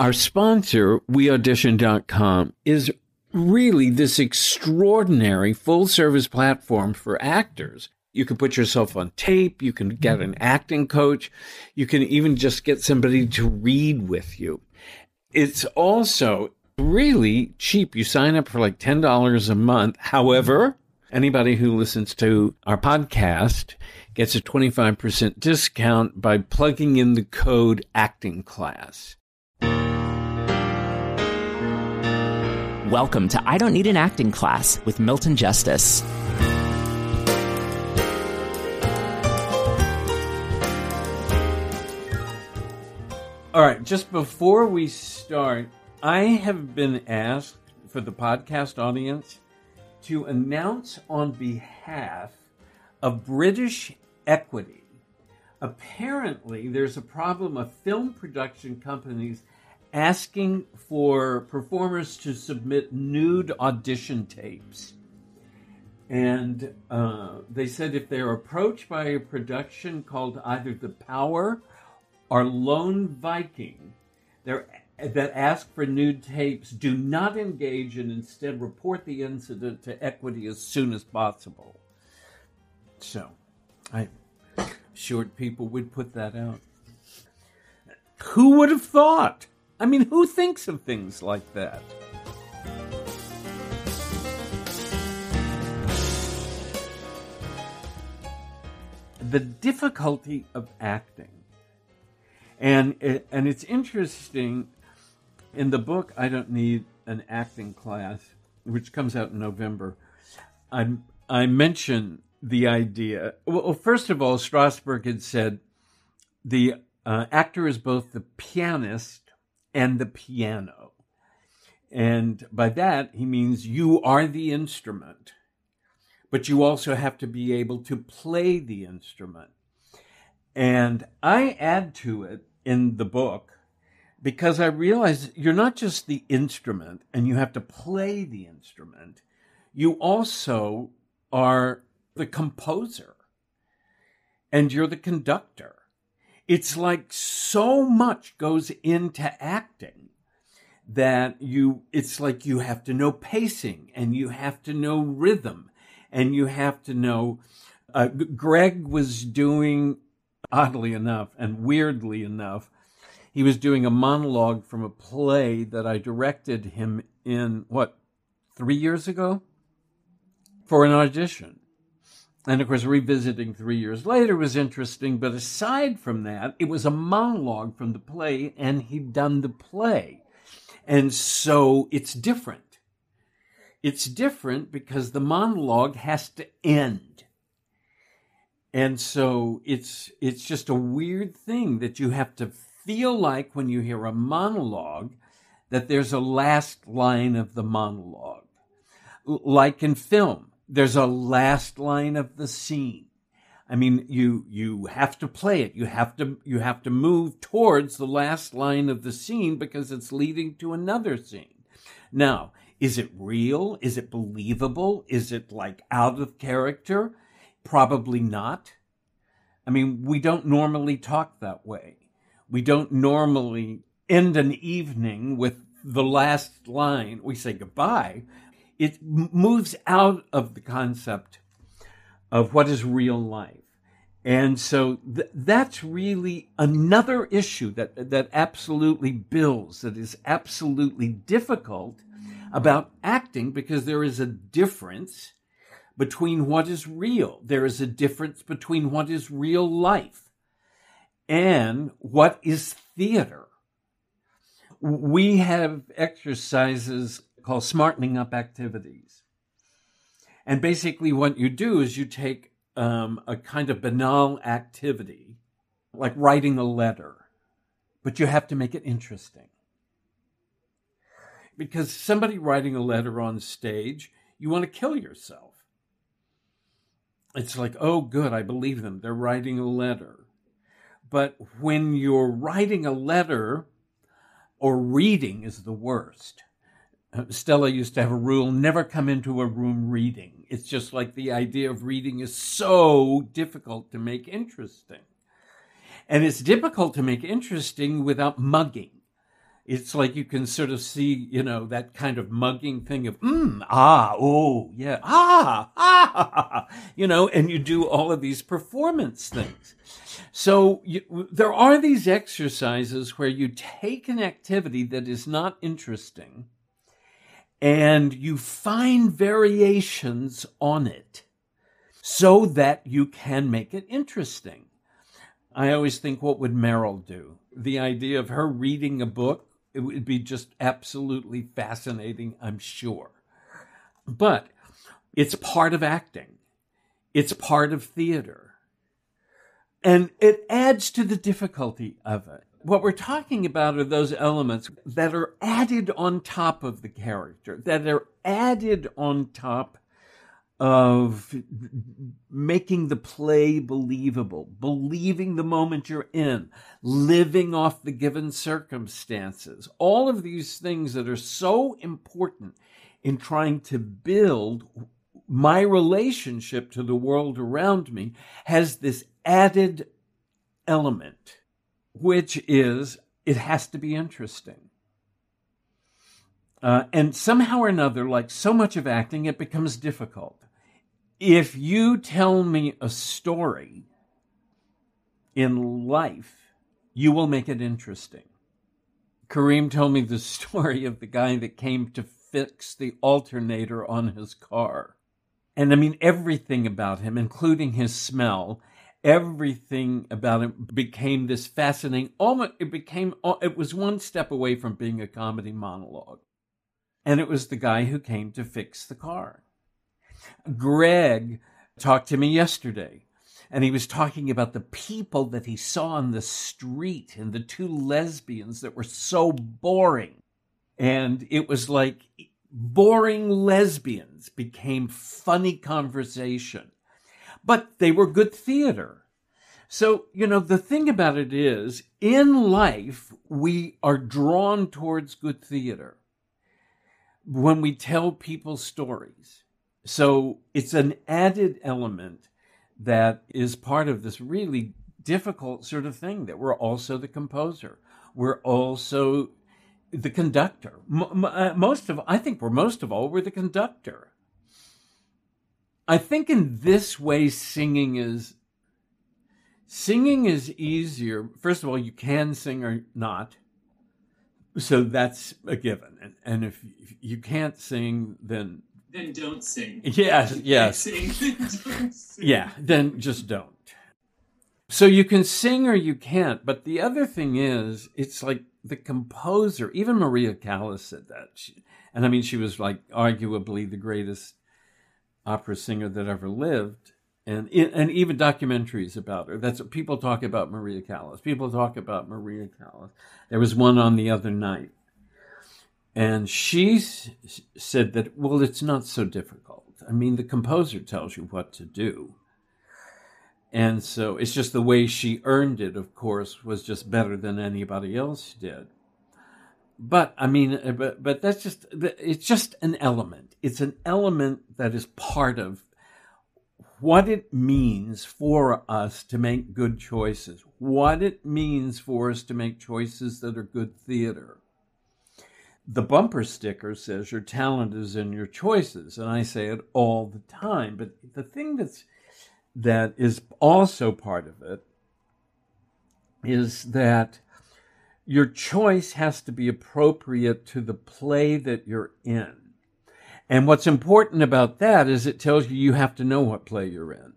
Our sponsor, WeAudition.com, is really this extraordinary full-service platform for actors. You can put yourself on tape. You can get an acting coach. You can even just get somebody to read with you. It's also really cheap. You sign up for like $10 a month. However, anybody who listens to our podcast gets a 25% discount by plugging in the code ACTINGCLASS. Welcome to I Don't Need an Acting Class with Milton Justice. All right, just before we start, I have been asked for the podcast audience to announce on behalf of British Equity. Apparently, there's a problem of film production companies asking for performers to submit nude audition tapes. And they said if they're approached by a production called either The Power or Lone Viking that ask for nude tapes, do not engage and instead report the incident to Equity as soon as possible. So I'm sure people would put that out. Who would have thought? I mean, who thinks of things like that? The difficulty of acting. And it's interesting, in the book, I Don't Need an Acting Class, which comes out in November, I mention the idea. Well, first of all, Strasberg had said, the actor is both the pianist and the piano. And by that, he means you are the instrument, but you also have to be able to play the instrument. And I add to it in the book because I realize you're not just the instrument and you have to play the instrument. You also are the composer and you're the conductor. It's like so much goes into acting that it's like you have to know pacing and you have to know rhythm and you have to know, Greg was doing, oddly enough and weirdly enough, he was doing a monologue from a play that I directed him in, 3 years ago for an audition. And, of course, revisiting 3 years later was interesting. But aside from that, it was a monologue from the play, and he'd done the play. And so it's different. It's different because the monologue has to end. And so it's just a weird thing that you have to feel like when you hear a monologue that there's a last line of the monologue. Like in film. There's a last line of the scene. I mean, you have to play it. You have to move towards the last line of the scene because it's leading to another scene. Now, is it real? Is it believable? Is it like out of character? Probably not. I mean, we don't normally talk that way. We don't normally end an evening with the last line. We say goodbye. It moves out of the concept of what is real life. And so that's really another issue that absolutely builds, that is absolutely difficult about acting, because there is a difference between what is real. There is a difference between what is real life and what is theater. We have exercises called smartening up activities. And basically what you do is you take a kind of banal activity, like writing a letter, but you have to make it interesting. because somebody writing a letter on stage, you want to kill yourself. It's like, oh, good, I believe them. They're writing a letter. But when you're writing a letter, or reading is the worst. Stella used to have a rule, never come into a room reading. It's just like the idea of reading is so difficult to make interesting. And it's difficult to make interesting without mugging. It's like you can sort of see, you know, that kind of mugging thing of, oh, yeah, you know, and you do all of these performance things. So there are these exercises where you take an activity that is not interesting and you find variations on it so that you can make it interesting. I always think, what would Meryl do? The idea of her reading a book, it would be just absolutely fascinating, I'm sure. But it's part of acting. It's part of theater. And it adds to the difficulty of it. What we're talking about are those elements that are added on top of the character, that are added on top of making the play believable, believing the moment you're in, living off the given circumstances. All of these things that are so important in trying to build my relationship to the world around me has this added element, which is it has to be interesting. And somehow or another, like so much of acting, it becomes difficult. If you tell me a story in life, you will make it interesting. Kareem told me the story of the guy that came to fix the alternator on his car. And I mean, everything about him, including his smell, everything about him became this fascinating, almost, it was one step away from being a comedy monologue. And it was the guy who came to fix the car. Greg talked to me yesterday, and he was talking about the people that he saw on the street and the two lesbians that were so boring. And it was like boring lesbians became funny conversation, but they were good theater. So, you know, the thing about it is, in life, we are drawn towards good theater when we tell people stories. So it's an added element that is part of this really difficult sort of thing, that we're also the composer. We're also the conductor. Most of all, we're the conductor. I think in this way, singing is easier. First of all, you can sing or not. So that's a given. And if you can't sing, then don't sing. Yes. Yeah, then just don't. So you can sing or you can't. But the other thing is, it's like the composer, even Maria Callas said that. She was like arguably the greatest opera singer that ever lived. And even documentaries about her. That's what people talk about Maria Callas. There was one on the other night. And she said that, well, it's not so difficult. I mean, the composer tells you what to do. And so it's just the way she earned it, of course, was just better than anybody else did. But I mean, but that's just, it's just an element. It's an element that is part of what it means for us to make good choices, what it means for us to make choices that are good theater. The bumper sticker says your talent is in your choices, and I say it all the time. But the thing that is also part of it is that your choice has to be appropriate to the play that you're in. And what's important about that is it tells you have to know what play you're in.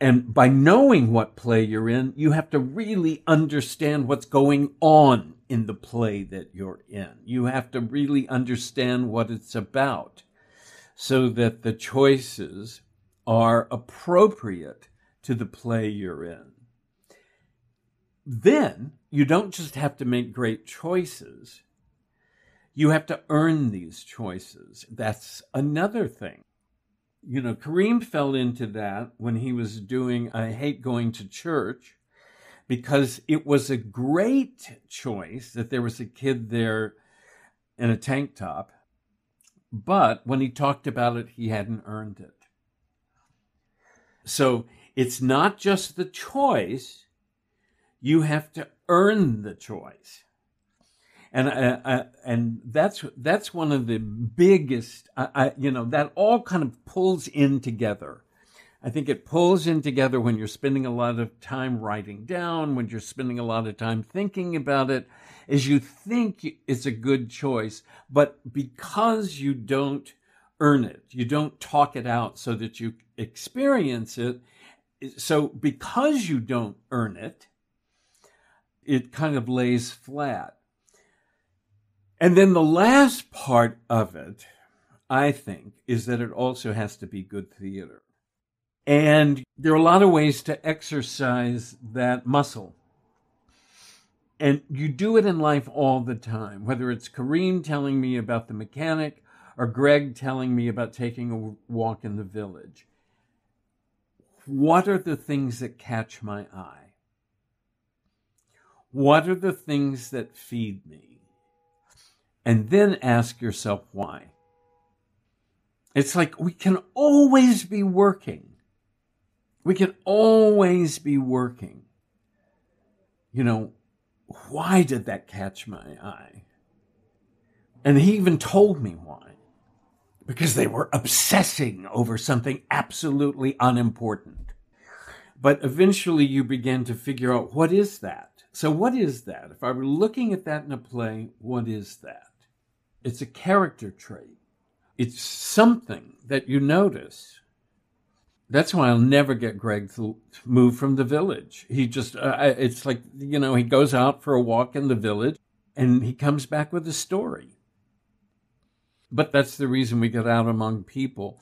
And by knowing what play you're in, you have to really understand what's going on in the play that you're in. You have to really understand what it's about so that the choices are appropriate to the play you're in. Then you don't just have to make great choices. You have to earn these choices. That's another thing. You know, Kareem fell into that when he was doing I Hate Going to Church, because it was a great choice that there was a kid there in a tank top. But when he talked about it, he hadn't earned it. So it's not just the choice. You have to earn the choice. And that's one of the biggest, that all kind of pulls in together. I think it pulls in together when you're spending a lot of time writing down, when you're spending a lot of time thinking about it, as you think it's a good choice, but because you don't earn it, you don't talk it out so that you experience it. So because you don't earn it, it kind of lays flat. And then the last part of it, I think, is that it also has to be good theater. And there are a lot of ways to exercise that muscle. And you do it in life all the time, whether it's Kareem telling me about the mechanic or Greg telling me about taking a walk in the village. What are the things that catch my eye? What are the things that feed me? And then ask yourself why. It's like we can always be working. We can always be working. You know, why did that catch my eye? And he even told me why. Because they were obsessing over something absolutely unimportant. But eventually you begin to figure out, what is that? So what is that? If I were looking at that in a play, what is that? It's a character trait. It's something that you notice. That's why I'll never get Greg to move from the village. He just, it's like, you know, he goes out for a walk in the village and he comes back with a story. But that's the reason we get out among people,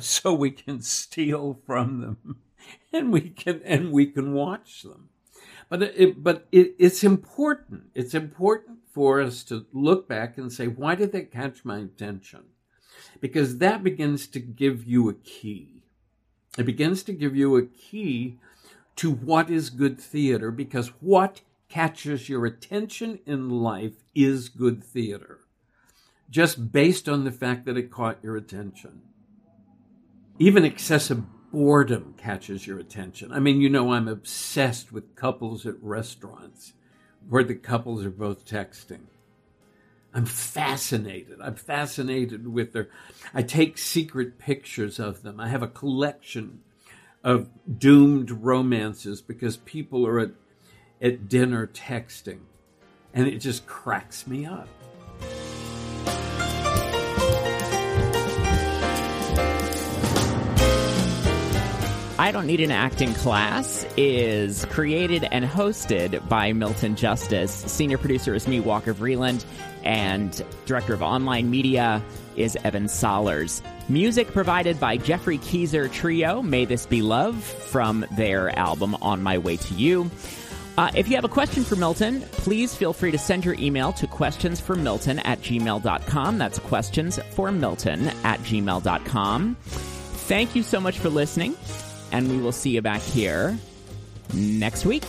so we can steal from them and we can watch them. But it's important. It's important for us to look back and say, why did that catch my attention? Because that begins to give you a key. It begins to give you a key to what is good theater, because what catches your attention in life is good theater, just based on the fact that it caught your attention. Even accessibility. Boredom catches your attention. I mean, you know, I'm obsessed with couples at restaurants where the couples are both texting. I'm fascinated. I'm fascinated with their... I take secret pictures of them. I have a collection of doomed romances because people are at dinner texting. And it just cracks me up. I Don't Need an Acting Class is created and hosted by Milton Justice. Senior producer is me, Walker Vreeland, and director of online media is Evan Sollers. Music provided by Jeffrey Keiser Trio, May This Be Love, from their album On My Way to You. If you have a question for Milton, please feel free to send your email to questionsformilton@gmail.com. That's questionsformilton@gmail.com. Thank you so much for listening. And we will see you back here next week.